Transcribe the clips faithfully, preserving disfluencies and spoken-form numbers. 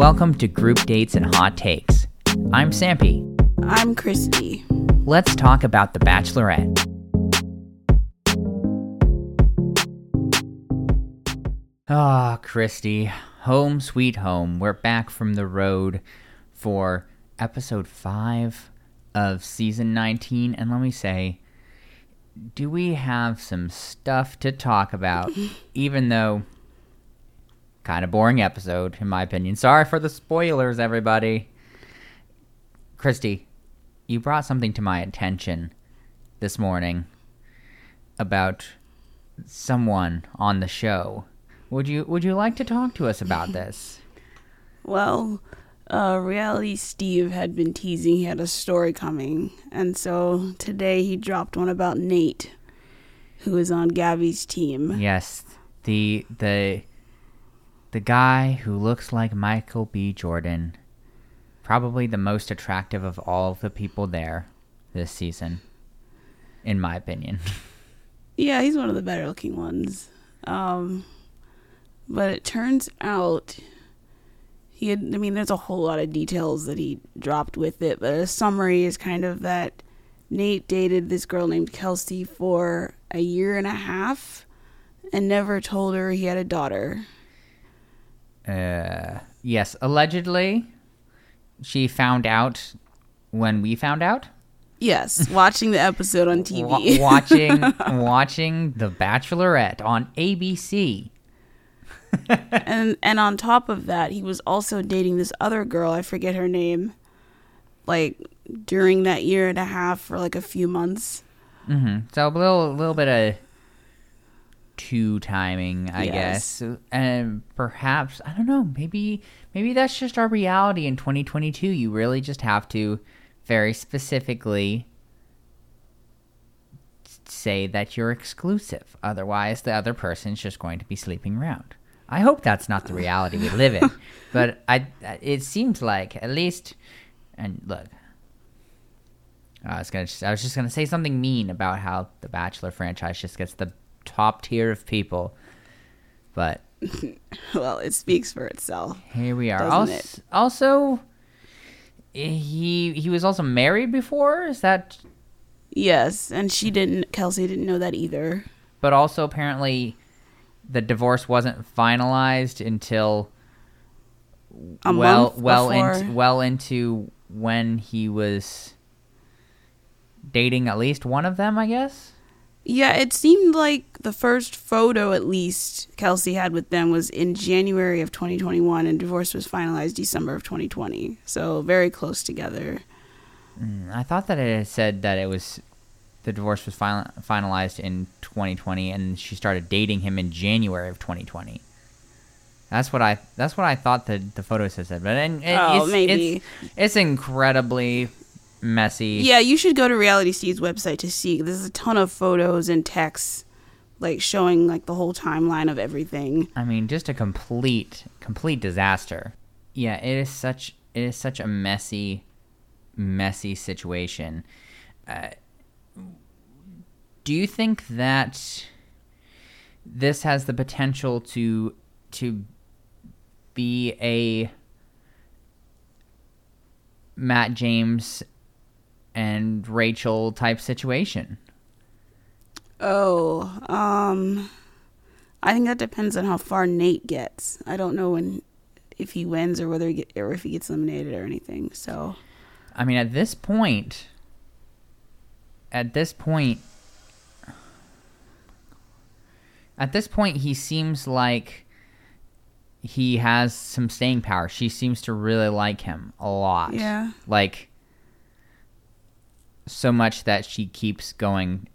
Welcome to Group Dates and Hot Takes. I'm Sampy. I'm Christy. Let's talk about The Bachelorette. Ah, oh, Christy. Home sweet home. We're back from the road for episode five of season nineteen. And let me say, do we have some stuff to talk about? Even though, kind of boring episode, in my opinion. Sorry for the spoilers, everybody. Christy, you brought something to my attention this morning about someone on the show. Would you would you like to talk to us about this? Well, uh, Reality Steve had been teasing he had a story coming. And so today he dropped one about Nate, who is on Gabby's team. Yes, the the the guy who looks like Michael B. Jordan. Probably the most attractive of all the people there this season, in my opinion. Yeah, he's one of the better looking ones. Um... But it turns out he had, I mean, there's a whole lot of details that he dropped with it, but a summary is kind of that Nate dated this girl named Kelsey for a year and a half and never told her he had a daughter. Uh, yes, allegedly she found out when we found out. Yes, watching the episode on T V. W- watching, watching The Bachelorette on A B C. and and on top of that, he was also dating this other girl, I forget her name, like during that year and a half for like a few months. Mm-hmm. So a little, little bit of two timing, I yes. guess. And perhaps, I don't know, maybe maybe that's just our reality in twenty twenty-two. You really just have to very specifically say that you're exclusive. Otherwise, the other person's just going to be sleeping around. I hope that's not the reality we live in, but I, it seems like at least, and look, I was gonna, I was just gonna say something mean about how the Bachelor franchise just gets the top tier of people, but well, it speaks for itself. Here we are. Also, it? also, he he was also married before. Is that? Yes, and she didn't. Kelsey didn't know that either. But also, apparently, the divorce wasn't finalized until a well, well, in, well into when he was dating at least one of them, I guess. Yeah, it seemed like the first photo, at least, Kelsey had with them was in January of twenty twenty-one, and divorce was finalized December of twenty twenty. So very close together. Mm, I thought that it had said that it was. The divorce was final- finalized in twenty twenty, and she started dating him in January of twenty twenty. That's what I. That's what I thought the the photo said. But and, and oh, it's, maybe it's, it's incredibly messy. Yeah, you should go to Reality Steve's website to see. There's a ton of photos and texts, like showing like the whole timeline of everything. I mean, just a complete complete disaster. Yeah, it is such it is such a messy, messy situation. Uh, Do you think that this has the potential to to be a Matt James and Rachel type situation? Oh, um, I think that depends on how far Nate gets. I don't know when if he wins or whether he get, or if he gets eliminated or anything. So, I mean, at this point, at this point. At this point, he seems like he has some staying power. She seems to really like him a lot. Yeah. Like, so much that she keeps going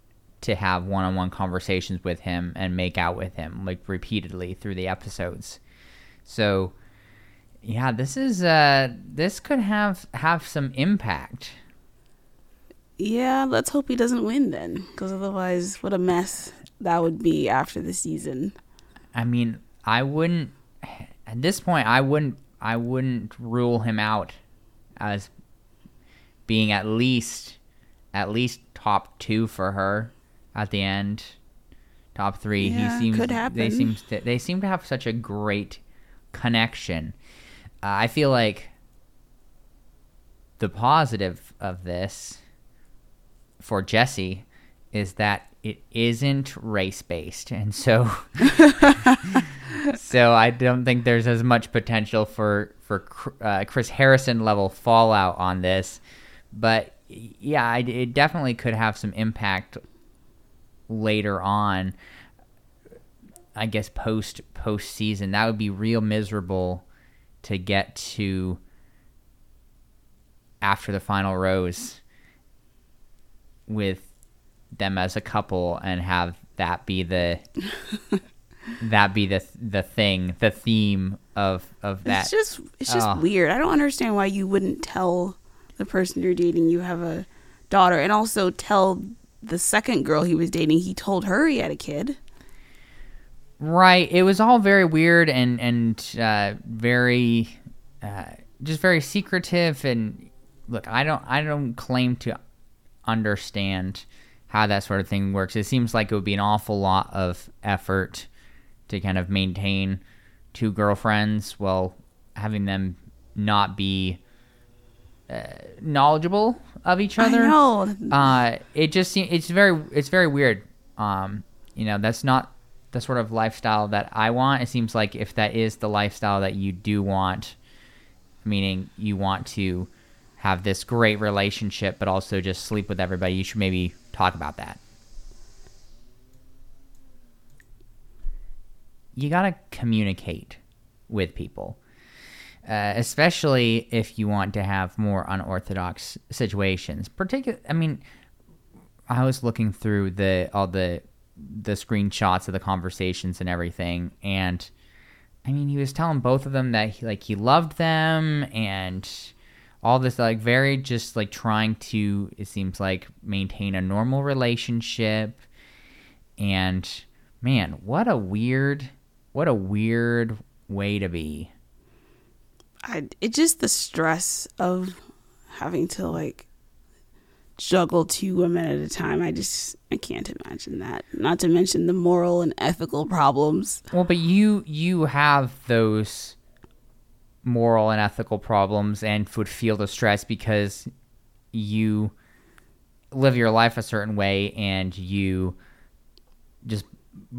to have one-on-one conversations with him and make out with him, like, repeatedly through the episodes. So, yeah, this is, uh, this could have, have some impact. Yeah, let's hope he doesn't win then, because otherwise, what a mess that would be after the season. I mean, I wouldn't at this point I wouldn't I wouldn't rule him out as being at least at least top two for her at the end. Top three. Yeah, he seems could happen. they seem they seem to have such a great connection. uh, I feel like the positive of this for Jessie is that it isn't race-based, and so so I don't think there's as much potential for for uh, Chris Harrison level fallout on this, but yeah, it definitely could have some impact later on. I guess post post season, that would be real miserable to get to after the final rose with them as a couple and have that be the that be the the thing, the theme of of that. It's just it's just oh. weird. I don't understand why you wouldn't tell the person you're dating you have a daughter, and also tell the second girl he was dating he told her he had a kid. Right. It was all very weird and and uh, very uh, just very secretive. And look, I don't I don't claim to understand how that sort of thing works. It seems like it would be an awful lot of effort to kind of maintain two girlfriends while having them not be Uh, knowledgeable of each other. I know. Uh, it just seems it's very it's very weird. Um, you know, that's not the sort of lifestyle that I want. It seems like if that is the lifestyle that you do want, meaning you want to have this great relationship, but also just sleep with everybody, you should maybe talk about that. You gotta communicate with people. Uh, especially if you want to have more unorthodox situations. Particular, I mean, I was looking through the all the the screenshots of the conversations and everything, and I mean, he was telling both of them that he, like he loved them and all this, like very just like trying to, it seems like, maintain a normal relationship. And man, what a weird, what a weird way to be. I, it's just the stress of having to like juggle two women at a time. I just I can't imagine that. Not to mention the moral and ethical problems. Well, but you you have those moral and ethical problems and would feel the stress because you live your life a certain way and you just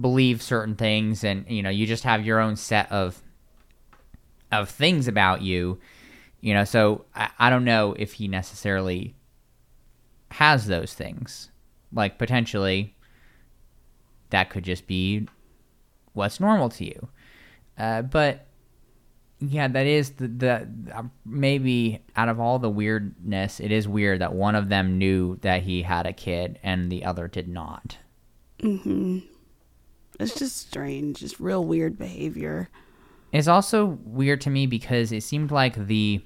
believe certain things, and you know you just have your own set of. of things about you, you know, so I, I don't know if he necessarily has those things. Like, potentially, that could just be what's normal to you. Uh, but, yeah, that is the, the uh, maybe out of all the weirdness, it is weird that one of them knew that he had a kid and the other did not. Mm-hmm. It's just strange. Just real weird behavior. It's also weird to me because it seemed like the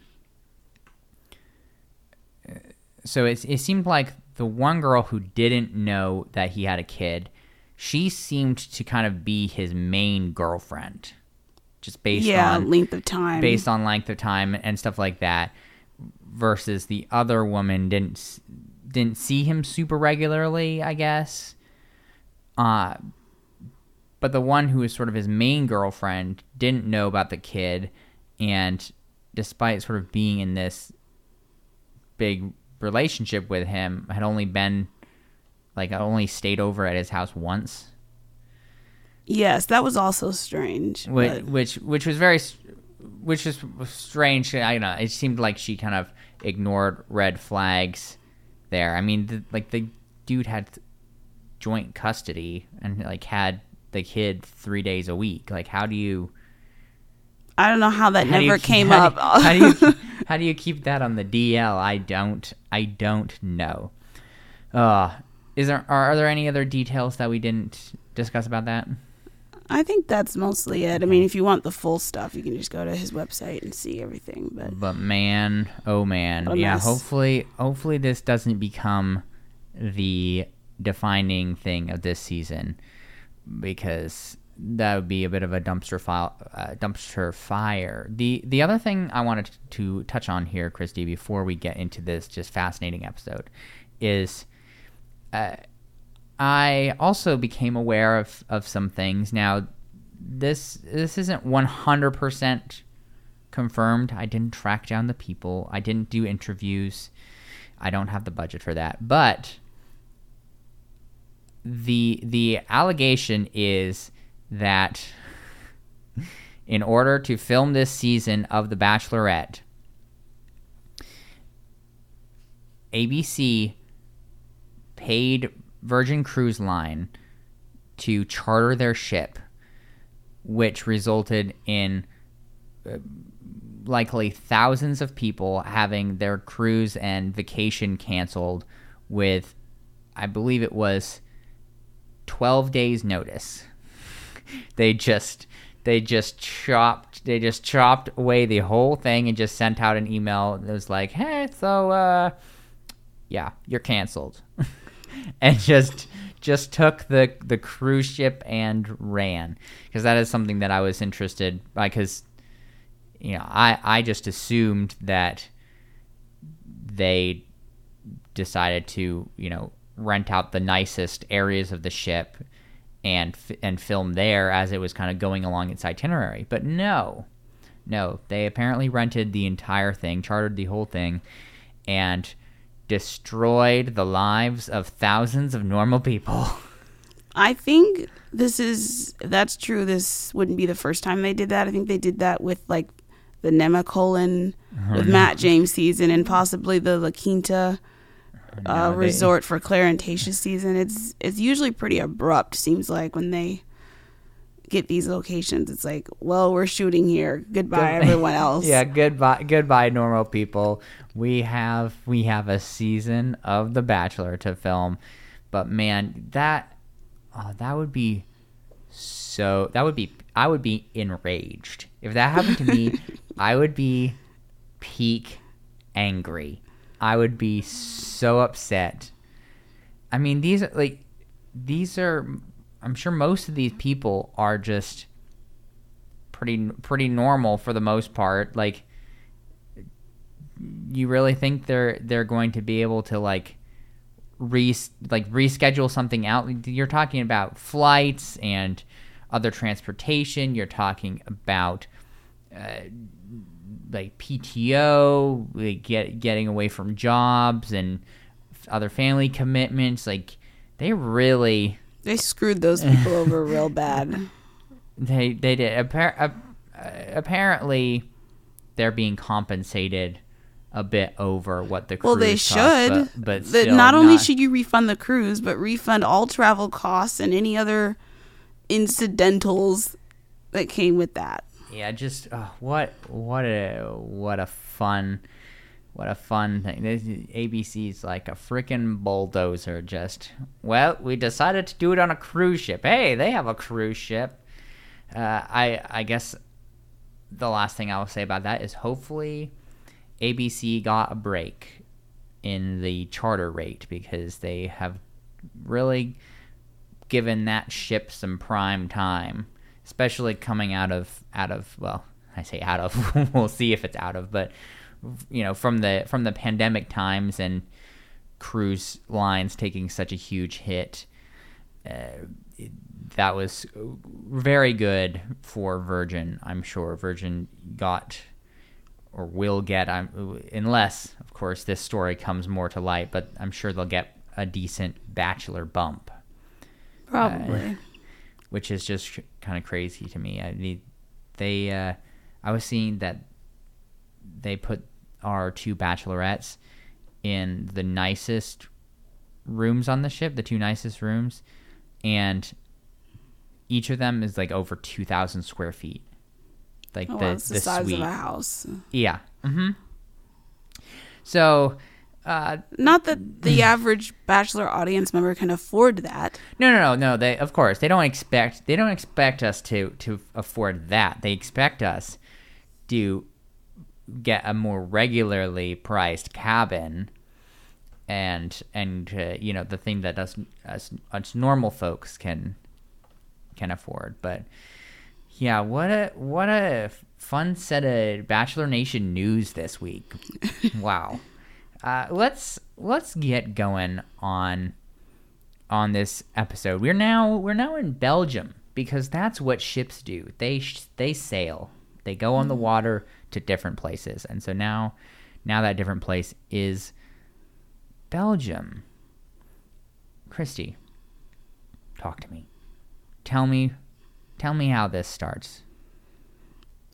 so it it seemed like the one girl who didn't know that he had a kid, she seemed to kind of be his main girlfriend, just based yeah, on length of time, based on length of time and stuff like that. Versus the other woman didn't didn't see him super regularly, I guess. Uh But the one who is sort of his main girlfriend didn't know about the kid, and despite sort of being in this big relationship with him, had only been, like, only stayed over at his house once. Yes, that was also strange. Which, but... which, which was very, which was strange. I don't know. It seemed like she kind of ignored red flags there. I mean, the, like, the dude had joint custody and, like, had the kid three days a week. Like, how do you... I don't know how that how never you, came how up. Do, how, do you keep, how do you keep that on the D L? I don't I don't know. Uh, is there Are, are there any other details that we didn't discuss about that? I think that's mostly it. I mean, if you want the full stuff, you can just go to his website and see everything. But, but man, oh man. Oh, yeah, nice. hopefully, hopefully this doesn't become the defining thing of this season, because that would be a bit of a dumpster file, uh, dumpster fire. The the other thing I wanted to touch on here, Christy, before we get into this just fascinating episode, is uh, I also became aware of, of some things. Now, this this isn't one hundred percent confirmed. I didn't track down the people. I didn't do interviews. I don't have the budget for that. But the the allegation is that in order to film this season of The Bachelorette, A B C paid Virgin Cruise Line to charter their ship, which resulted in uh, likely thousands of people having their cruise and vacation canceled with, I believe it was twelve days notice. They just they just chopped they just chopped away the whole thing and just sent out an email that was like, "Hey, so uh yeah, you're canceled." And just just took the the cruise ship and ran, because that is something that I was interested by, because you know, I, I just assumed that they decided to, you know, rent out the nicest areas of the ship and and film there as it was kind of going along its itinerary. But no, no, they apparently rented the entire thing, chartered the whole thing, and destroyed the lives of thousands of normal people. I think this is, that's true. This wouldn't be the first time they did that. I think they did that with like the Nemecolin, oh, with no. Matt James season, and possibly the La Quinta oh, uh, no, resort they... for Clarentatious season. It's it's usually pretty abrupt, seems like, when they get these locations. It's like, well, we're shooting here. Goodbye, Good- everyone else. Yeah, goodbye, goodbye, normal people. We have we have a season of The Bachelor to film, but man, that oh, that would be so. That would be. I would be enraged if that happened to me. I would be peak angry. I would be so upset. I mean, these are like, these are. I'm sure most of these people are just pretty pretty normal for the most part. Like, you really think they're they're going to be able to like re like reschedule something out? You're talking about flights and other transportation. You're talking about uh, like P T O, like get getting away from jobs and other family commitments. Like, they really they screwed those people over real bad. They they did. Appar- uh, apparently, they're being compensated a bit over what the cruise well they cost, should but, but the, still not only not. Should you refund the cruise, but refund all travel costs and any other incidentals that came with that. Yeah, just oh, what what a what a fun what a fun thing. This A B C's like a freaking bulldozer. Just, well, we decided to do it on a cruise ship. Hey, they have a cruise ship. Uh, I I guess the last thing I will say about that is hopefully A B C got a break in the charter rate, because they have really given that ship some prime time, especially coming out of out of well, I say out of we'll see if it's out of, but you know, from the from the pandemic times and cruise lines taking such a huge hit, uh, it, that was very good for Virgin. I'm sure Virgin got, or will get, I'm, unless, of course, this story comes more to light, but I'm sure they'll get a decent Bachelor bump. Probably. Uh, which is just kind of crazy to me. I mean, they, uh, I was seeing that they put our two bachelorettes in the nicest rooms on the ship, the two nicest rooms, and each of them is like over two thousand square feet. Like oh, the, well, it's the, the size suite. Of a house. Yeah. Mm-hmm. So, uh, not that the average Bachelor audience member can afford that. No, no, no, no. They, of course, they don't expect they don't expect us to to afford that. They expect us to get a more regularly priced cabin, and and uh, you know, the thing that us us, us normal folks can can afford, but. Yeah, what a what a fun set of Bachelor Nation news this week. Wow. Uh, let's let's get going on on this episode. We're now we're now in Belgium, because that's what ships do. They they sail They go on the water to different places. And so now now that different place is Belgium. Christy, talk to me. Tell me tell me how this starts.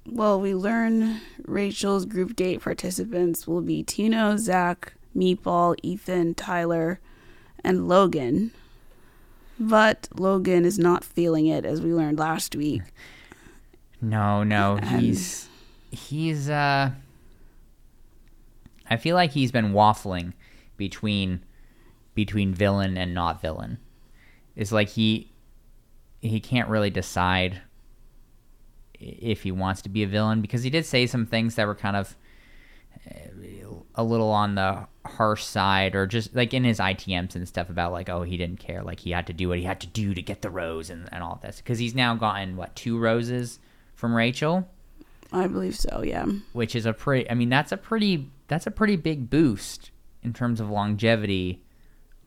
Well, we learn Rachel's group date participants will be Tino, Zach, Meatball, Ethan, Tyler, and Logan. But Logan is not feeling it, as we learned last week. No, no, and he's he's uh I feel like he's been waffling between between villain and not villain. It's like he he can't really decide if he wants to be a villain, because he did say some things that were kind of a little on the harsh side, or just like in his I T Ms and stuff about like, oh, he didn't care, like he had to do what he had to do to get the rose and, and all this, because he's now gotten what, two roses from Rachel, I believe so, yeah, which is a pretty I mean that's a pretty that's a pretty big boost in terms of longevity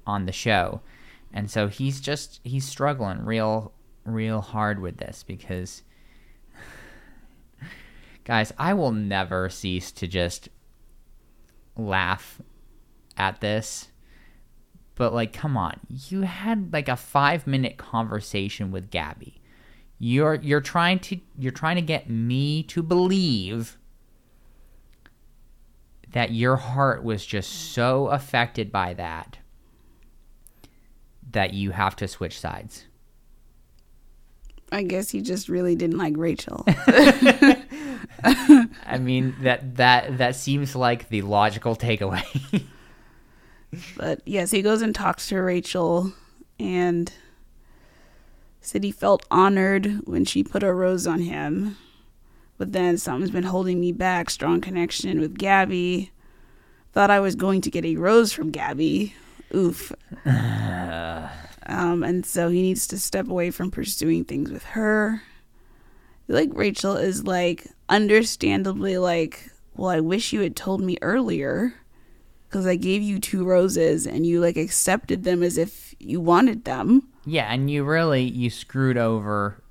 on the show. And so he's just he's struggling real real hard with this, because guys, I will never cease to just laugh at this, but like, come on, you had like a five minute conversation with Gabby. You're you're trying to you're trying to get me to believe that your heart was just so affected by that that you have to switch sides. I guess he just really didn't like Rachel. I mean, that that that seems like the logical takeaway. But yes, yeah, so he goes and talks to Rachel and said he felt honored when she put a rose on him. But then something's been holding me back. Strong connection with Gabby. Thought I was going to get a rose from Gabby. Oof. Um, and so he needs to step away from pursuing things with her. Like, Rachel is like, understandably like, well, I wish you had told me earlier, because I gave you two roses and you like accepted them as if you wanted them. Yeah, and you really, you screwed over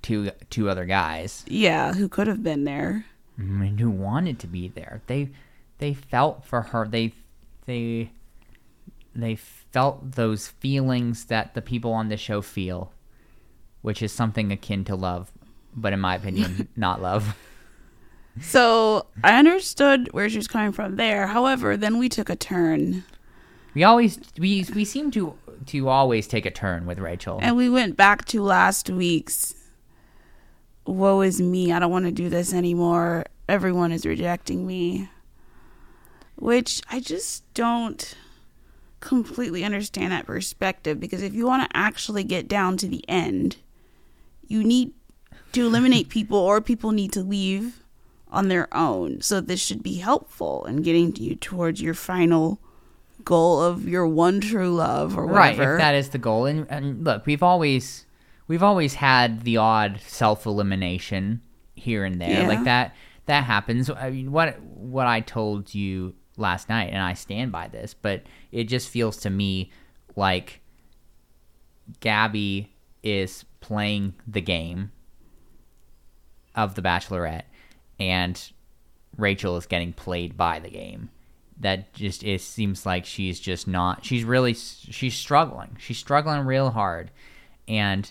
two two other guys. Yeah, who could have been there. I mean, who wanted to be there. They they felt for her. They they they felt those feelings that the people on the show feel, which is something akin to love, but in my opinion, not love. So I understood where she was coming from there. However, then we took a turn. We always we we seem to to always take a turn with Rachel. And we went back to last week's woe is me, I don't want to do this anymore, everyone is rejecting me, which I just don't completely understand that perspective, because if you want to actually get down to the end, you need to eliminate people, or people need to leave on their own. So this should be helpful in getting you towards your final goal of your one true love, or whatever. Right, if that is the goal. And, and look, we've always we've always had the odd self-elimination here and there, yeah. Like that that happens. I mean, what what I told you last night, and I stand by this, but it just feels to me like Gabby is playing the game of The Bachelorette, and Rachel is getting played by the game. That just, it seems like she's just not, she's really, she's struggling. She's struggling real hard, and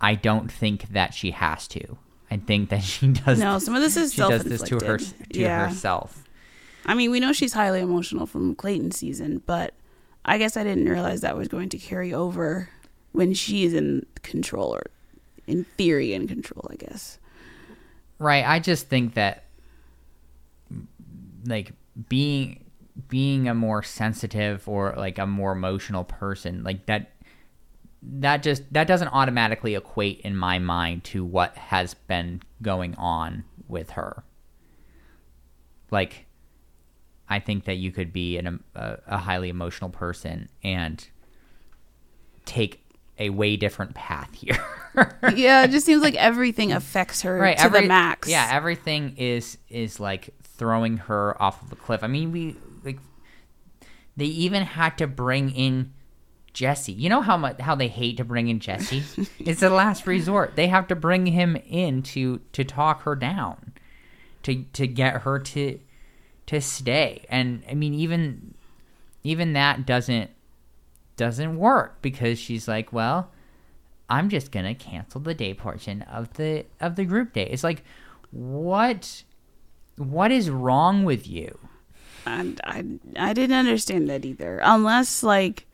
I don't think that she has to. I think that she does. No, some of this is she self-inflicted. Does this to her, to yeah. herself. I mean, we know she's highly emotional from Clayton's season, but I guess I didn't realize that was going to carry over when she's in control, or in theory in control, I guess. Right. I just think that, like, being being a more sensitive, or like a more emotional person, like that that just that doesn't automatically equate in my mind to what has been going on with her. Like, I think that you could be an, a, a highly emotional person and take a way different path here. Yeah, it just seems like everything affects her right, to every, the max. Yeah, everything is is like throwing her off of a cliff. I mean, we like they even had to bring in Jessie. You know how much how they hate to bring in Jessie? It's the last resort. They have to bring him in to to talk her down, to to get her to to stay. And I mean, even even that doesn't doesn't work, because she's like, well, I'm just gonna cancel the day portion of the of the group date. It's like, what what is wrong with you? I, I, I didn't understand that either. Unless, like,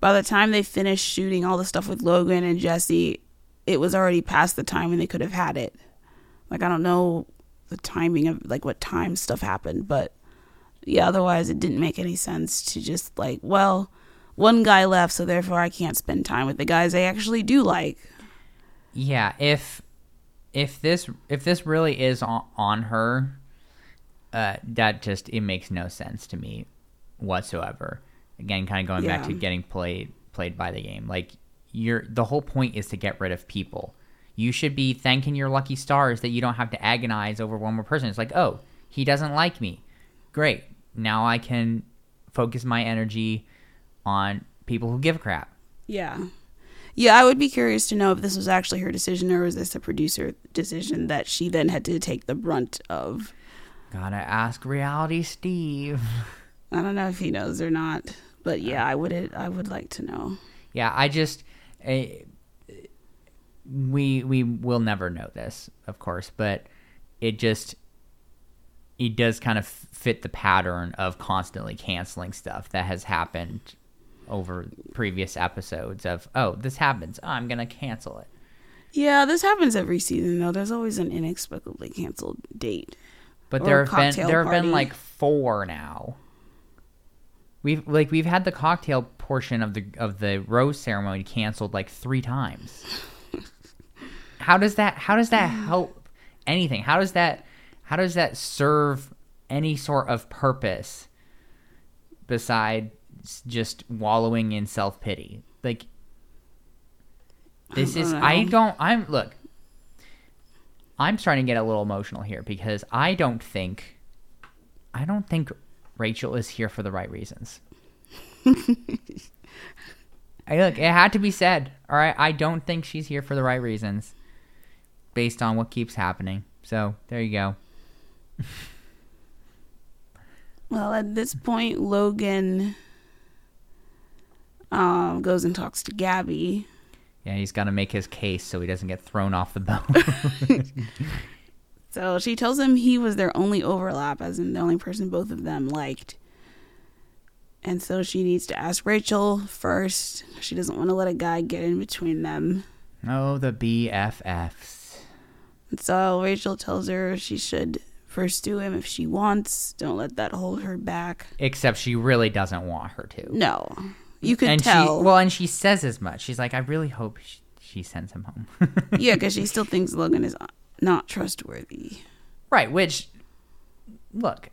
by the time they finished shooting all the stuff with Logan and Jessie, it was already past the time when they could have had it. Like, I don't know the timing of, like, what time stuff happened. But, yeah, otherwise it didn't make any sense to just, like, well, one guy left, so therefore I can't spend time with the guys I actually do like. Yeah, if if this if this really is on, on her... Uh, that just, it makes no sense to me whatsoever. Again, kind of going yeah. back to getting played played by the game. Like, you're the whole point is to get rid of people. You should be thanking your lucky stars that you don't have to agonize over one more person. It's like, oh, he doesn't like me. Great. Now I can focus my energy on people who give a crap. Yeah. Yeah, I would be curious to know if this was actually her decision, or was this a producer decision that she then had to take the brunt of. Gotta ask Reality Steve. I don't know if he knows or not, but yeah, I would. I would like to know. Yeah, I just I, we we will never know this, of course, but it just it does kind of fit the pattern of constantly canceling stuff that has happened over previous episodes. Of oh, this happens, oh, I'm gonna cancel it. Yeah, this happens every season though. There's always an inexplicably canceled date. But there have been there have been like four now. We've like we've had the cocktail portion of the of the rose ceremony canceled like three times. How does that how does that help anything? How does that how does that serve any sort of purpose besides just wallowing in self-pity? Like this is I don't I'm look I'm starting to get a little emotional here, because I don't think, I don't think Rachel is here for the right reasons. I look, it had to be said. All right, I don't think she's here for the right reasons, based on what keeps happening. So there you go. Well, at this point, Logan um, goes and talks to Gabby. Yeah, he's got to make his case so he doesn't get thrown off the boat. So she tells him he was their only overlap, as in the only person both of them liked. And so she needs to ask Rachel first. She doesn't want to let a guy get in between them. Oh, the B F Fs. And so Rachel tells her she should pursue him if she wants. Don't let that hold her back. Except she really doesn't want her to. No. You could and tell. She, well, and she says as much. She's like, I really hope she, she sends him home. Yeah, because she still thinks Logan is not trustworthy. Right, which, look,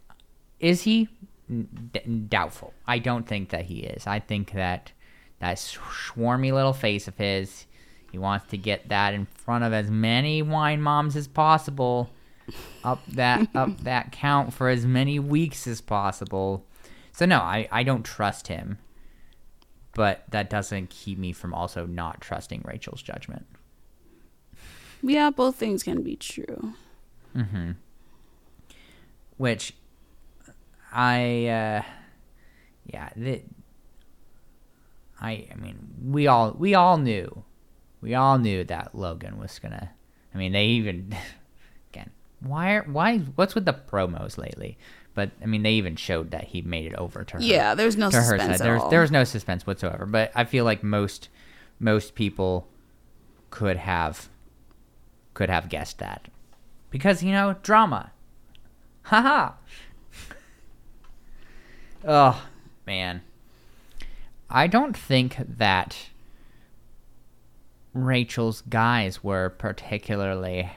is he? D- doubtful. I don't think that he is. I think that that swarmy little face of his, he wants to get that in front of as many wine moms as possible, up that, up that count for as many weeks as possible. So no, I, I don't trust him. But that doesn't keep me from also not trusting Rachel's judgment. Yeah, both things can be true. Mm-hmm. Which, I, uh, yeah, th- I, I mean, we all, we all knew, we all knew that Logan was gonna. I mean, they even, again, why, are, why, what's with the promos lately? But, I mean, they even showed that he made it over to her. Yeah, there's no suspense at all. There was no suspense whatsoever. But I feel like most most people could have could have guessed that. Because, you know, drama. Haha. Oh, man. I don't think that Rachel's guys were particularly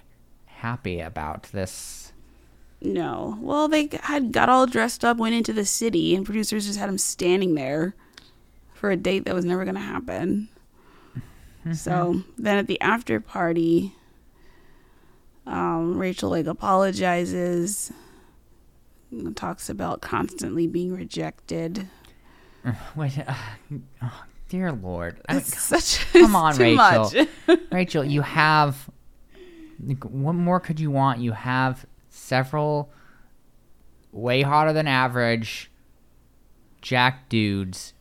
happy about this. No. Well, they had got all dressed up, went into the city, and producers just had them standing there for a date that was never going to happen. Mm-hmm. So then at the after party, um, Rachel, like, apologizes, talks about constantly being rejected. Wait, uh, oh, Dear Lord. It's I, such come on, Rachel. Rachel, you have... What more could you want? You have several way hotter than average jack dudes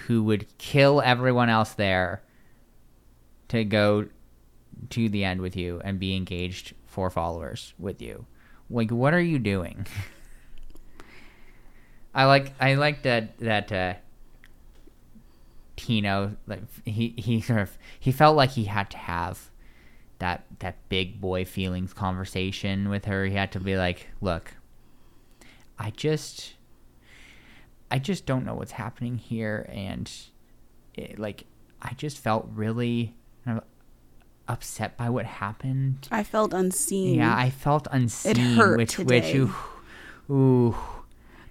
who would kill everyone else there to go to the end with you and be engaged for followers with you. Like, what are you doing? I like I like that that uh, Tino, like he he sort of he felt like he had to have that that big boy feelings conversation with her. He had to be like, look, I just I just don't know what's happening here, and it, like I just felt really kind of upset by what happened. I felt unseen. Yeah, I felt unseen. It hurt which, today. Which, ooh, ooh.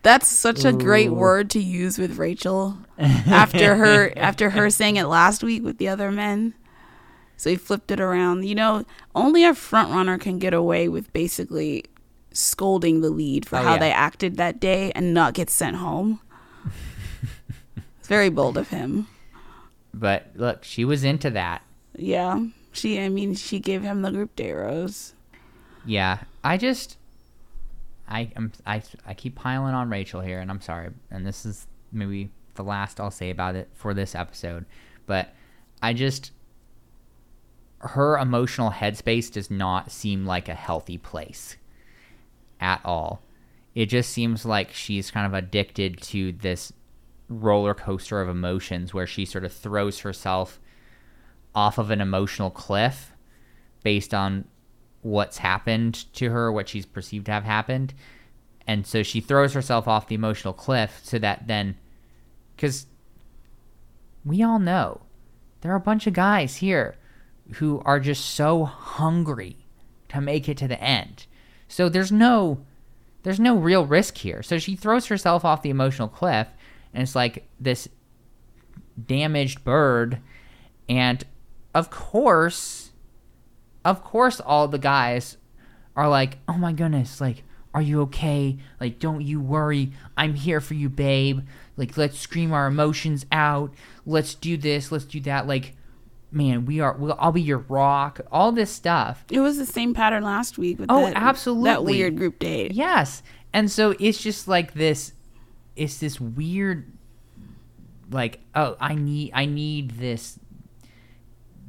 That's such Ooh. a great word to use with Rachel after her after her saying it last week with the other men. So he flipped it around. You know, only a front runner can get away with basically scolding the lead for oh, how yeah. they acted that day and not get sent home. It's very bold of him. But look, she was into that. Yeah. She I mean, she gave him the group day rose. Yeah. I just I am I I keep piling on Rachel here, and I'm sorry, and this is maybe the last I'll say about it for this episode, but I just her emotional headspace does not seem like a healthy place at all. It just seems like she's kind of addicted to this roller coaster of emotions where she sort of throws herself off of an emotional cliff based on what's happened to her, what she's perceived to have happened. And so she throws herself off the emotional cliff so that then, because we all know there are a bunch of guys here who are just so hungry to make it to the end. So there's no, there's no real risk here. So she throws herself off the emotional cliff, and it's like this damaged bird. And of course, of course all the guys are like, oh my goodness, like, are you okay? Like, don't you worry. I'm here for you, babe. Like, let's scream our emotions out. Let's do this. Let's do that. Like, man, we are, we'll, I'll be your rock. All this stuff. It was the same pattern last week with oh, that, absolutely. that weird group date. Yes. And so it's just like this, it's this weird, like, oh, I need, I need this,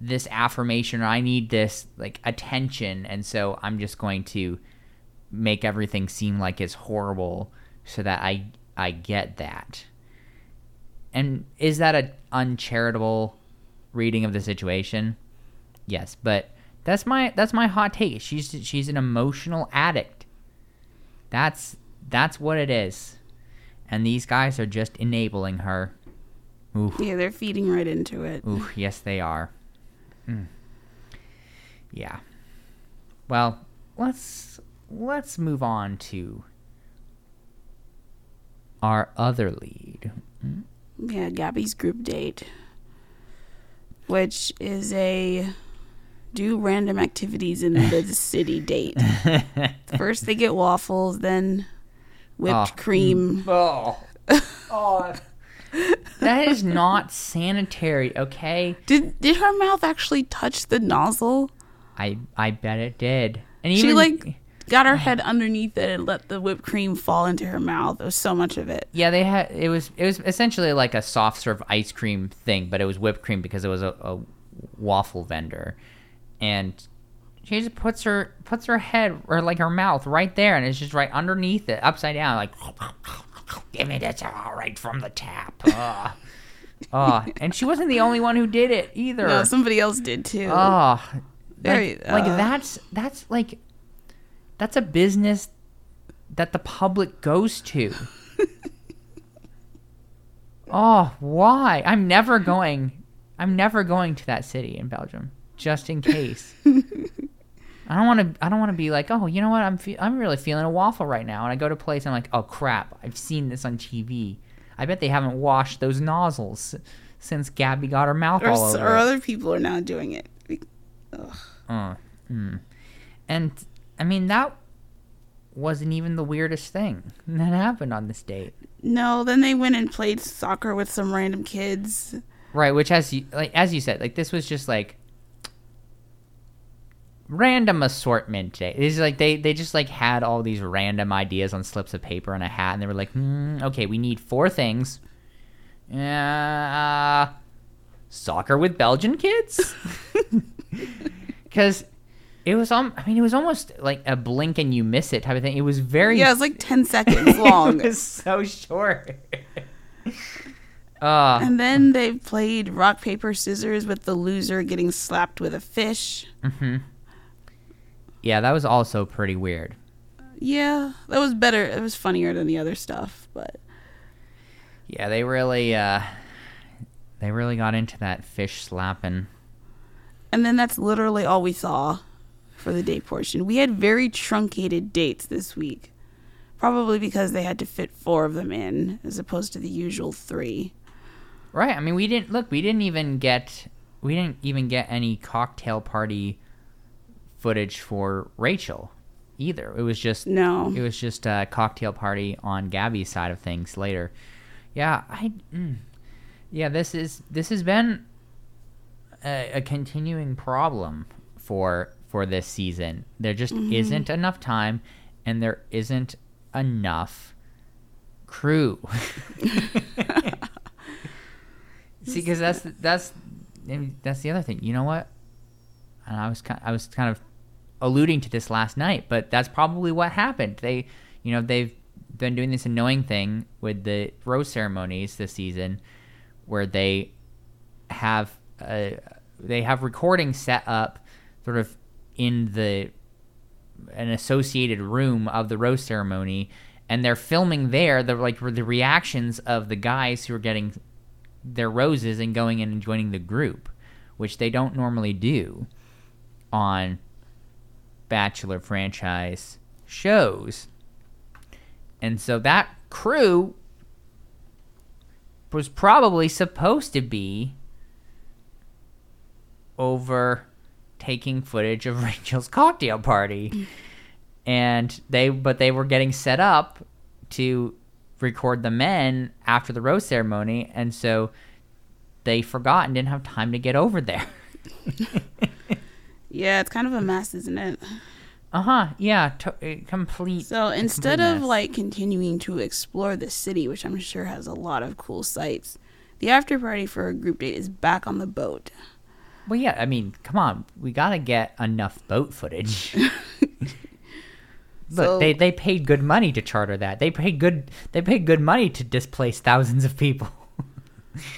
this affirmation, or I need this like attention, and so I'm just going to make everything seem like it's horrible so that I I get that. And is that an uncharitable reading of the situation? Yes, but that's my that's my hot take. She's she's an emotional addict. That's that's what it is, and these guys are just enabling her. Oof. Yeah, they're feeding right into it. Oof, yes, they are. Yeah. Well, let's let's move on to our other lead. Yeah, Gabby's group date, which is a do random activities in the city date. First they get waffles, then whipped oh. cream. Oh. Oh. That is not sanitary, okay? Did did her mouth actually touch the nozzle? I I bet it did. And even, she like got her head underneath it and let the whipped cream fall into her mouth. There was so much of it. Yeah, they had it was it was essentially like a soft serve ice cream thing, but it was whipped cream because it was a, a waffle vendor, and she just puts her puts her head or like her mouth right there, and it's just right underneath it, upside down, like. Give me this all right from the tap. Uh, uh. And she wasn't the only one who did it either. No, somebody else did too. Uh, Very, like, uh. like that's that's like that's a business that the public goes to. Oh, why? I'm never going. I'm never going to that city in Belgium, just in case. I don't want to. I don't want to be like, oh, you know what? I'm fe- I'm really feeling a waffle right now, and I go to a place. And I'm like, oh crap! I've seen this on T V. I bet they haven't washed those nozzles since Gabby got her mouth or, all over. Or it. Other people are now doing it. Ugh. Uh, mm. And I mean that wasn't even the weirdest thing that happened on this date. No, then they went and played soccer with some random kids. Right, which as you, like, as you said, like this was just like random assortment day. It's like they, they just like had all these random ideas on slips of paper and a hat, and they were like, hmm, okay, we need four things. Uh, soccer with Belgian kids? Because it was, um, I mean, it was almost like a blink and you miss it type of thing. It was very... Yeah, it was like ten seconds long. It was so short. uh, and then they played rock, paper, scissors with the loser getting slapped with a fish. Mm-hmm. Yeah, that was also pretty weird. Yeah, that was better. It was funnier than the other stuff, but... Yeah, they really, uh, they really got into that fish slapping. And then that's literally all we saw for the date portion. We had very truncated dates this week, probably because they had to fit four of them in as opposed to the usual three. Right. I mean, we didn't look. We didn't even get. We didn't even get any cocktail party footage for Rachel either. It was just no. It was just a cocktail party on Gabby's side of things later. Yeah, I. Mm, yeah, this is this has been a, a continuing problem for. For this season. There just mm-hmm. isn't enough time, and there isn't enough crew. See, because that's that's that's the other thing. You know what? And I was kind, I was kind of alluding to this last night, but that's probably what happened. They, you know, they've been doing this annoying thing with the rose ceremonies this season, where they have a, they have recordings set up, sort of. in the an associated room of the rose ceremony, and they're filming there the like the reactions of the guys who are getting their roses and going in and joining the group, which they don't normally do on Bachelor franchise shows. And so that crew was probably supposed to be over taking footage of Rachel's cocktail party, and they but they were getting set up to record the men after the rose ceremony, and so they forgot and didn't have time to get over there. Yeah, it's kind of a mess, isn't it? Uh-huh. Yeah, to- complete. So instead complete of mess. Like continuing to explore the city, which I'm sure has a lot of cool sights, the after party for a group date is back on the boat. Well, yeah, I mean, come on. We got to get enough boat footage. Look, so, they, they paid good money to charter that. They paid good They paid good money to displace thousands of people.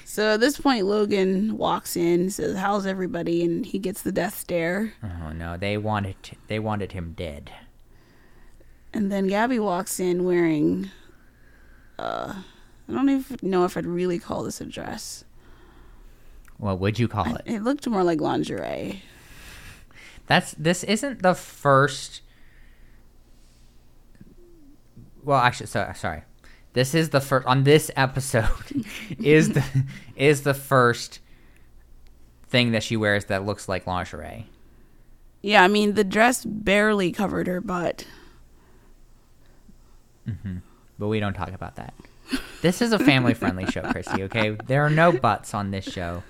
So at this point, Logan walks in, says, how's everybody? And he gets the death stare. Oh, no. They wanted, they wanted him dead. And then Gabby walks in wearing... Uh, I don't even know if I'd really call this a dress. What would you call it? It looked more like lingerie. That's this isn't the first. Well, actually, so, sorry. This is the first on this episode. is the is the first thing that she wears that looks like lingerie. Yeah, I mean the dress barely covered her butt. Mm-hmm. But we don't talk about that. This is a family-friendly show, Christy. Okay, there are no butts on this show.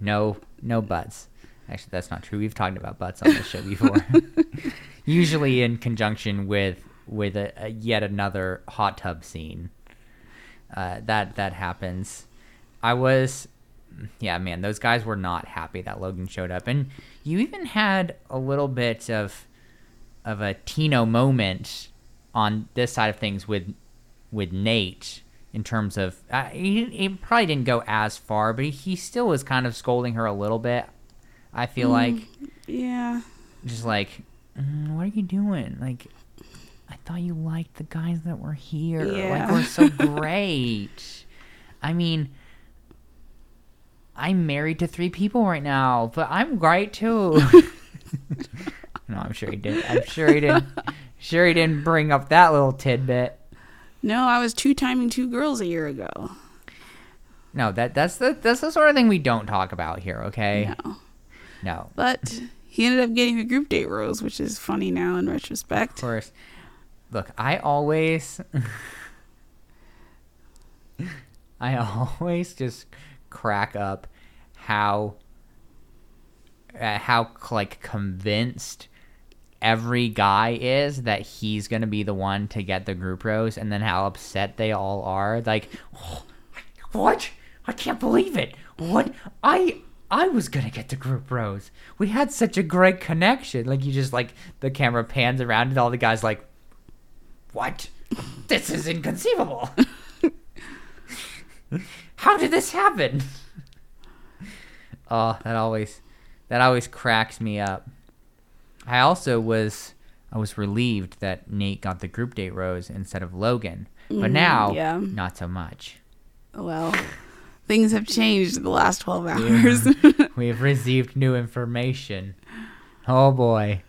No, no butts. Actually, that's not true. We've talked about butts on this show before. Usually in conjunction with with a, a yet another hot tub scene. Uh, that that happens. I was, yeah, man. Those guys were not happy that Logan showed up, and you even had a little bit of of a Tino moment on this side of things with with Nate. In terms of, uh, he, he probably didn't go as far, but he, he still was kind of scolding her a little bit, I feel mm, like. Yeah. Just like, mm, what are you doing? Like, I thought you liked the guys that were here. Yeah. Like, we're so great. I mean, I'm married to three people right now, but I'm great too. No, I'm sure he did. I'm sure he didn't. Sure he didn't bring up that little tidbit. No, I was two-timing two girls a year ago. No, that that's the that's the sort of thing we don't talk about here, okay? No. No. But he ended up getting a group date rose, which is funny now in retrospect. Of course. Look, I always... I always just crack up how... Uh, how, like, convinced every guy is that he's going to be the one to get the group rose, and then how upset they all are. Like, oh, what? I can't believe it. What? I... I was going to get the group rose. We had such a great connection. Like, you just, like, the camera pans around and all the guys like, what? This is inconceivable. How did this happen? Oh, that always, that always cracks me up. I also was, I was relieved that Nate got the group date rose instead of Logan. But now, yeah. Not so much. Well... Things have changed in the last twelve hours. Yeah. We've received new information. Oh, boy.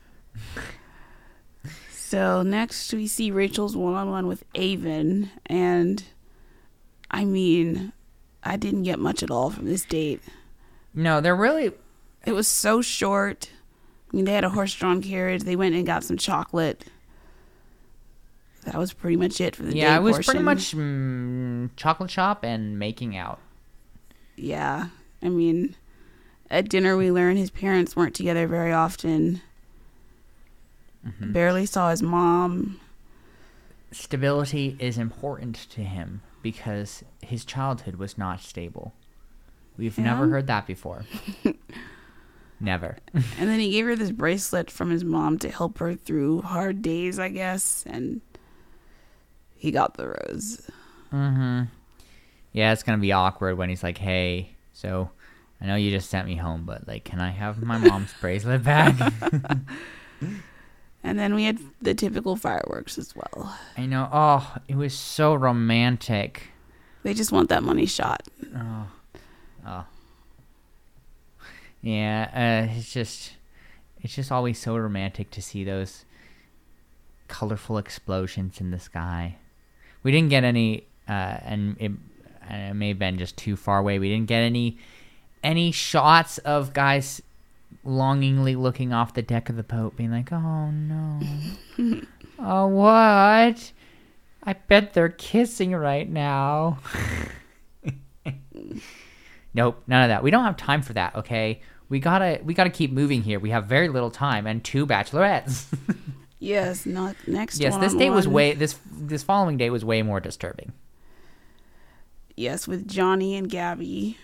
So next we see Rachel's one-on-one with Avon. And, I mean, I didn't get much at all from this date. No, they're really... It was so short. I mean, they had a horse-drawn carriage. They went and got some chocolate. That was pretty much it for the yeah, date portion. Yeah, it was portion. pretty much mm, chocolate shop and making out. Yeah, I mean, at dinner we learned his parents weren't together very often. Mm-hmm. Barely saw his mom. Stability is important to him because his childhood was not stable. We've yeah. never heard that before. Never. And then he gave her this bracelet from his mom to help her through hard days, I guess, and he got the rose. Mm-hmm. Yeah, it's going to be awkward when he's like, hey, so I know you just sent me home, but, like, can I have my mom's bracelet back? And then we had the typical fireworks as well. I know. Oh, it was so romantic. They just want that money shot. Oh. Oh. Yeah, uh, it's just, it's just always so romantic to see those colorful explosions in the sky. We didn't get any, uh, and it... and it may have been just too far away. We didn't get any any shots of guys longingly looking off the deck of the boat being like, oh, no. Oh, what? I bet they're kissing right now. Nope, none of that. We don't have time for that, okay? We gotta, we gotta keep moving here. We have very little time and two bachelorettes. Yes, not next yes, one. Yes, this day was way, this this following day was way more disturbing. Yes, with Johnny and Gabby.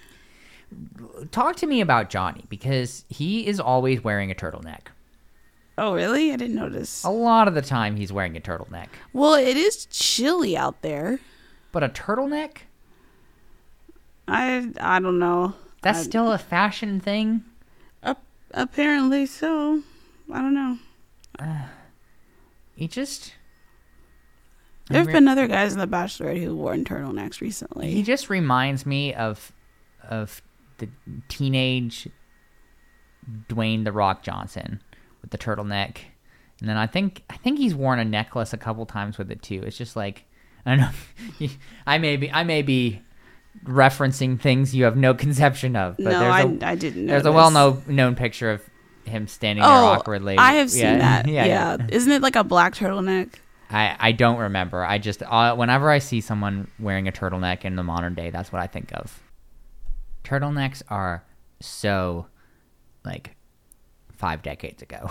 Talk to me about Johnny, because he is always wearing a turtleneck. Oh, really? I didn't notice. A lot of the time he's wearing a turtleneck. Well, it is chilly out there. But a turtleneck? I I don't know. That's I, still a fashion thing? Uh, apparently so. I don't know. Uh, he just... There have been other guys in The Bachelorette who wore turtlenecks recently. He just reminds me of of the teenage Dwayne The Rock Johnson with the turtleneck. And then I think I think he's worn a necklace a couple times with it too. It's just like, I don't know. I may be I may be referencing things you have no conception of. But no, there's I, a, I didn't know. There's a well known known picture of him standing oh, there awkwardly. I have seen yeah, that. Yeah, yeah. yeah. Isn't it like a black turtleneck? I, I don't remember. I just, uh, whenever I see someone wearing a turtleneck in the modern day, that's what I think of. Turtlenecks are so, like, five decades ago.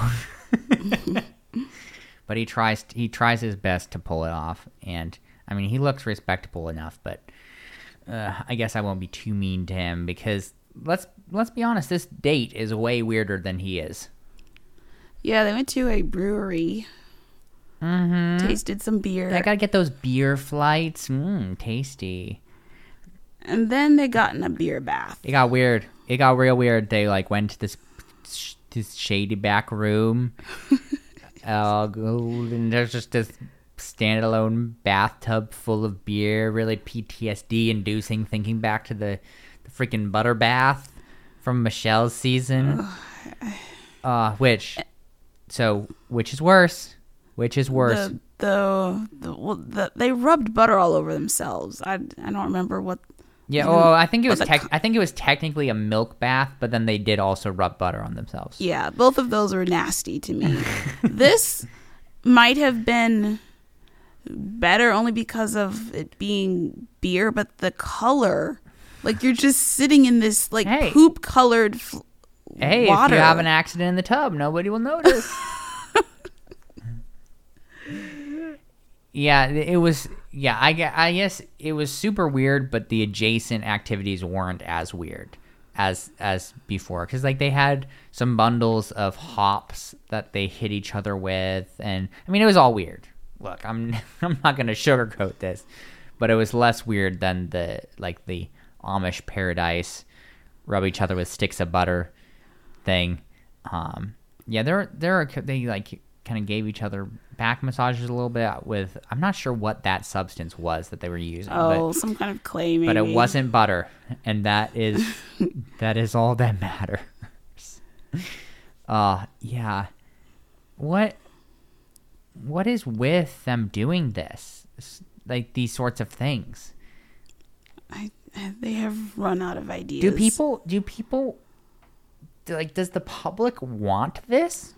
But he tries, he tries his best to pull it off. And, I mean, he looks respectable enough, but uh, I guess I won't be too mean to him because, let's, let's be honest, this date is way weirder than he is. Yeah, they went to a brewery. Mm-hmm. Tasted some beer. I gotta get those beer flights. Mmm, tasty. And then they got in a beer bath. It got weird. It got real weird. They like went to this sh- this shady back room. uh, and there's just this standalone bathtub full of beer. Really P T S D inducing. Thinking back to the, the freaking butter bath from Michelle's season. uh, which, so which is worse? Which is worse? The, the, the, well, the they rubbed butter all over themselves. I, I don't remember what. Yeah, oh, well, I think it was. Tec- I think it was technically a milk bath, but then they did also rub butter on themselves. Yeah, both of those were nasty to me. This might have been better only because of it being beer, but the color, like you're just sitting in this like hey. poop colored f- hey, water. Hey, if you have an accident in the tub, nobody will notice. Yeah, it was. Yeah, I, I guess it was super weird, but the adjacent activities weren't as weird as as before, because like they had some bundles of hops that they hit each other with, and I mean it was all weird. Look, I'm I'm not gonna sugarcoat this, but it was less weird than the like the Amish paradise rub each other with sticks of butter thing. Um, yeah, there there are they like kind of gave each other back massages a little bit with, I'm not sure what that substance was that they were using. Oh, but, some kind of clay maybe. But it wasn't butter, and that is that is all that matters. Uh, yeah. What what is with them doing this? Like these sorts of things. I they have run out of ideas. Do people do people Like, does the public want this?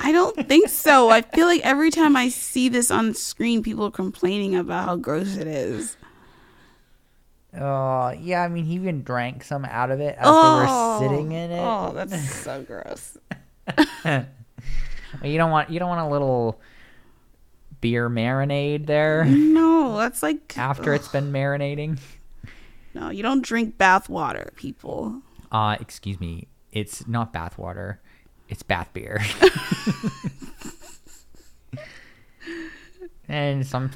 I don't think so. I feel like every time I see this on screen, people are complaining about how gross it is. Oh, yeah. I mean, he even drank some out of it as oh, they were sitting in it. Oh, that's so gross. You don't want you don't want a little beer marinade there. No, that's like after ugh. It's been marinating. No, you don't drink bath water, people. Uh, excuse me. It's not bath water. It's bath beer. And some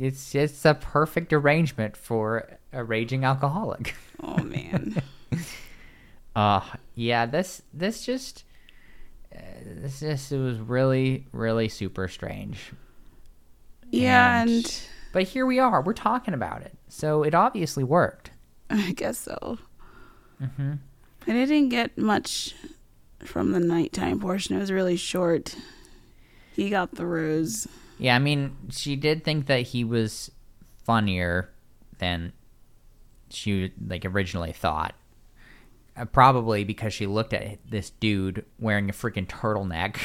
it's it's a perfect arrangement for a raging alcoholic. Oh man. uh yeah, this this just uh, this just it was really really super strange. Yeah, and, and but here we are. We're talking about it. So it obviously worked. I guess so. Mm-hmm. And I didn't get much from the nighttime portion. It was really short. He got the rose. Yeah, I mean, she did think that he was funnier than she like originally thought. Uh, probably because she looked at this dude wearing a freaking turtleneck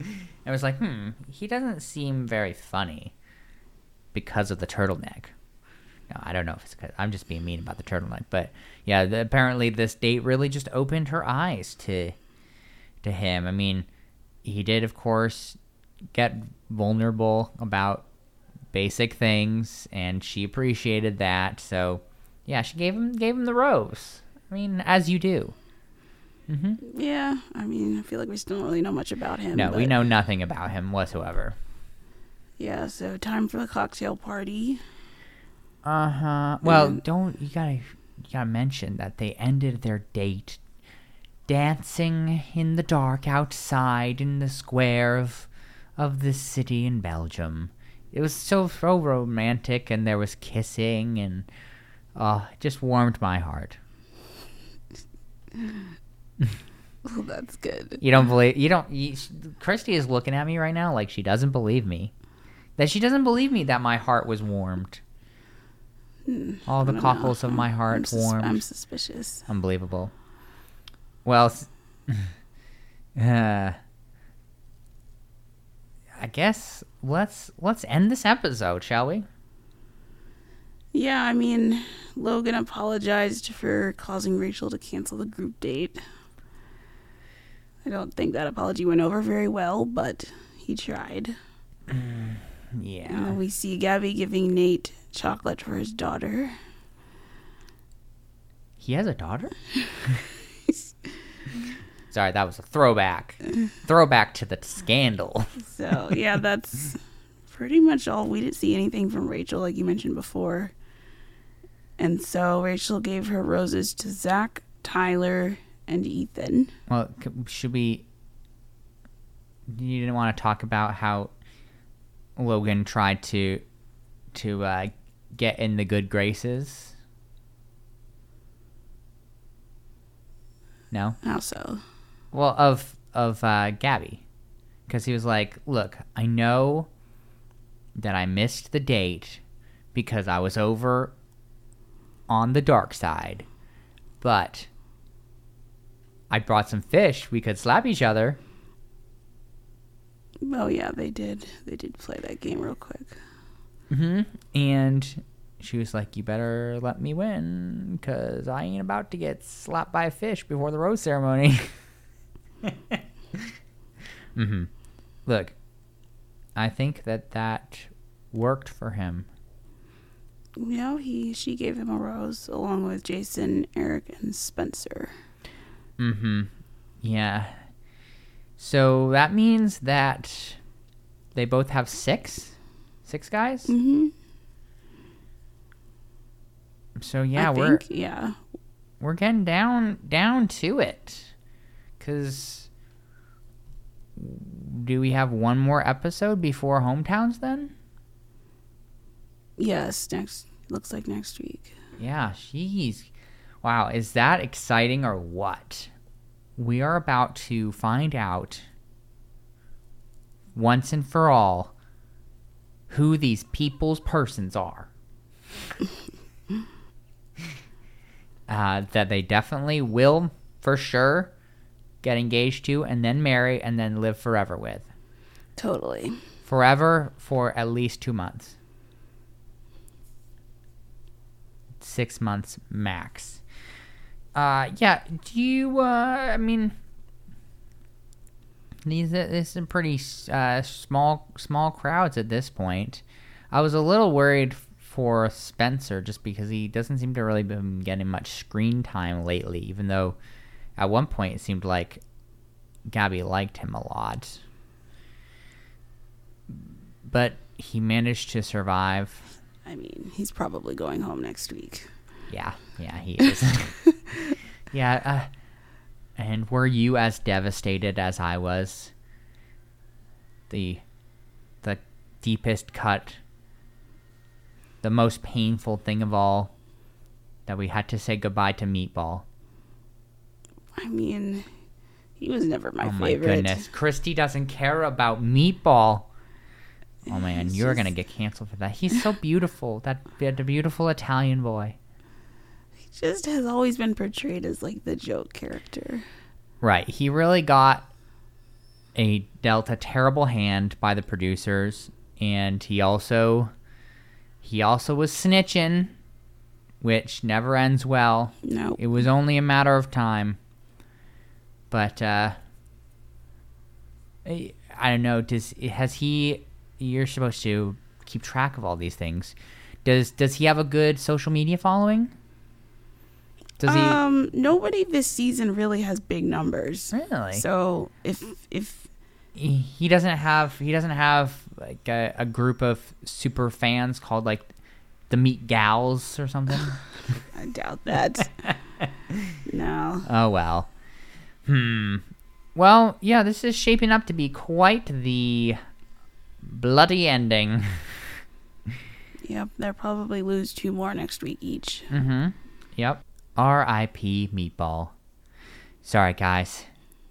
and was like, hmm, he doesn't seem very funny because of the turtleneck. No, I don't know if it's because I'm just being mean about the turtleneck, but yeah, the, apparently this date really just opened her eyes to to him. I mean, he did, of course, get vulnerable about basic things, and she appreciated that. So, yeah, she gave him gave him the rose. I mean, as you do. Mm-hmm. Yeah, I mean, I feel like we still don't really know much about him. No, but... we know nothing about him whatsoever. Yeah, so time for the cocktail party. Uh-huh. Well, and, don't you gotta you gotta mention that they ended their date dancing in the dark outside in the square of of this city in Belgium. It was so so romantic, and there was kissing, and uh it just warmed my heart. Well, that's good. You don't believe you don't you, Christy is looking at me right now like she doesn't believe me. That she doesn't believe me that my heart was warmed. All the cockles of my heart I'm sus- warmed. I'm suspicious. Unbelievable. Well, uh, I guess let's let's end this episode, shall we? Yeah, I mean, Logan apologized for causing Rachel to cancel the group date. I don't think that apology went over very well, but he tried. Yeah. And we see Gabby giving Nate chocolate for his daughter. He has a daughter? Sorry, that was a throwback. Throwback to the scandal. So, yeah, that's pretty much all. We didn't see anything from Rachel, like you mentioned before. And so Rachel gave her roses to Zach, Tyler, and Ethan. Well, should we... You didn't want to talk about how Logan tried to to uh, get in the good graces? No? How so? Well, of of uh, Gabby. Because he was like, look, I know that I missed the date because I was over on the dark side, but I brought some fish. We could slap each other. Oh yeah, they did. They did play that game real quick. Mm-hmm. And she was like, "You better let me win, cause I ain't about to get slapped by a fish before the rose ceremony." Mm-hmm. Look, I think that that worked for him. You know, he she gave him a rose along with Jason, Eric, and Spencer. Mm-hmm. Yeah. So that means that they both have six? Six guys? Mm-hmm. So, yeah, I we're... think, yeah. We're getting down, down to it. Because... do we have one more episode before Hometowns then? Yes, next... looks like next week. Yeah, jeez. Wow, is that exciting or what? We are about to find out once and for all who these people's persons are. uh, that they definitely will, for sure, get engaged to and then marry and then live forever with. Totally. Forever for at least two months. Six months max. Uh, yeah, do you, uh, I mean, these, this is pretty, uh, small, small crowds at this point. I was a little worried for Spencer just because he doesn't seem to really been getting much screen time lately, even though at one point it seemed like Gabby liked him a lot. But he managed to survive. I mean, he's probably going home next week. Yeah, yeah, he is. Yeah, uh, and were you as devastated as I was? The, the deepest cut, the most painful thing of all, that we had to say goodbye to Meatball. I mean, he was never my oh favorite. Oh my goodness, Christy doesn't care about Meatball. Oh man, he's you're just... gonna get canceled for that. He's so beautiful, that the beautiful Italian boy. Just has always been portrayed as like the joke character. Right. He really got a dealt a terrible hand by the producers, and he also he also was snitching, which never ends well. No. It was only a matter of time. But uh I don't know, does has he you're supposed to keep track of all these things. Does does he have a good social media following? Does he... Um, nobody this season really has big numbers. Really? So if if he doesn't have he doesn't have like a, a group of super fans called like the Meat Gals or something. I doubt that. No. Oh well. Hmm. Well, yeah. This is shaping up to be quite the bloody ending. Yep. They'll probably lose two more next week each. Mm-hmm. Yep. R I P Meatball. Sorry, guys.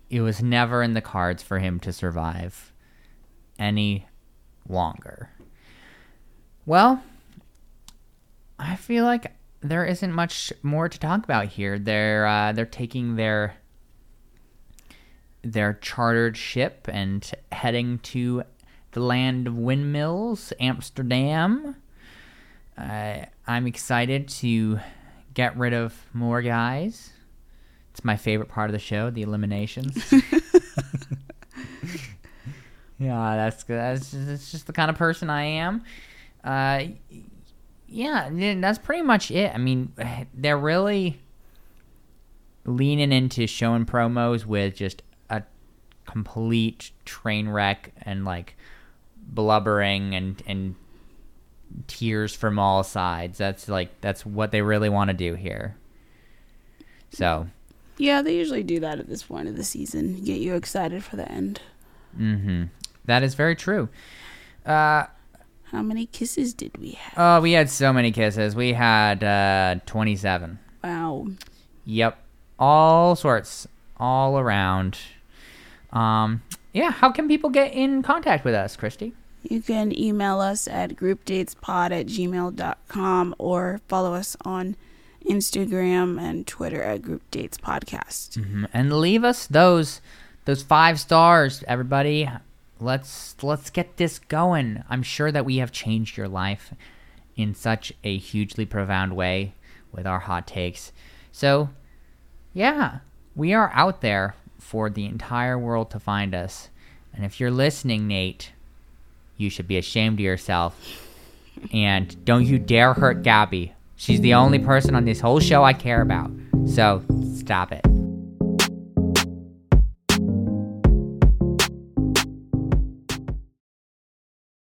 It was never in the cards for him to survive any longer. Well, I feel like there isn't much more to talk about here. They're uh, they're taking their their chartered ship and heading to the land of windmills, Amsterdam. Uh, I'm excited to get rid of more guys. It's my favorite part of the show, the eliminations. Yeah, that's good. That's, that's just the kind of person I am. Uh, yeah, that's pretty much it. I mean, they're really leaning into showing promos with just a complete train wreck and like blubbering and and. tears from all sides. That's like that's what they really want to do here. So yeah, they usually do that at this point of the season, get you excited for the end. Mm-hmm. That is very true. Uh how many kisses did we have? Oh, we had so many kisses. We had uh twenty-seven. Wow. Yep, all sorts, all around. Um yeah, how can people get in contact with us, Christy? You can email us at groupdatespod at gmail dot com or follow us on Instagram and Twitter at groupdatespodcast. Mm-hmm. And leave us those those five stars, everybody. let's let's get this going. I'm sure that we have changed your life in such a hugely profound way with our hot takes. So, yeah, we are out there for the entire world to find us. And if you're listening, Nate, you should be ashamed of yourself. And don't you dare hurt Gabby. She's the only person on this whole show I care about. So, stop it.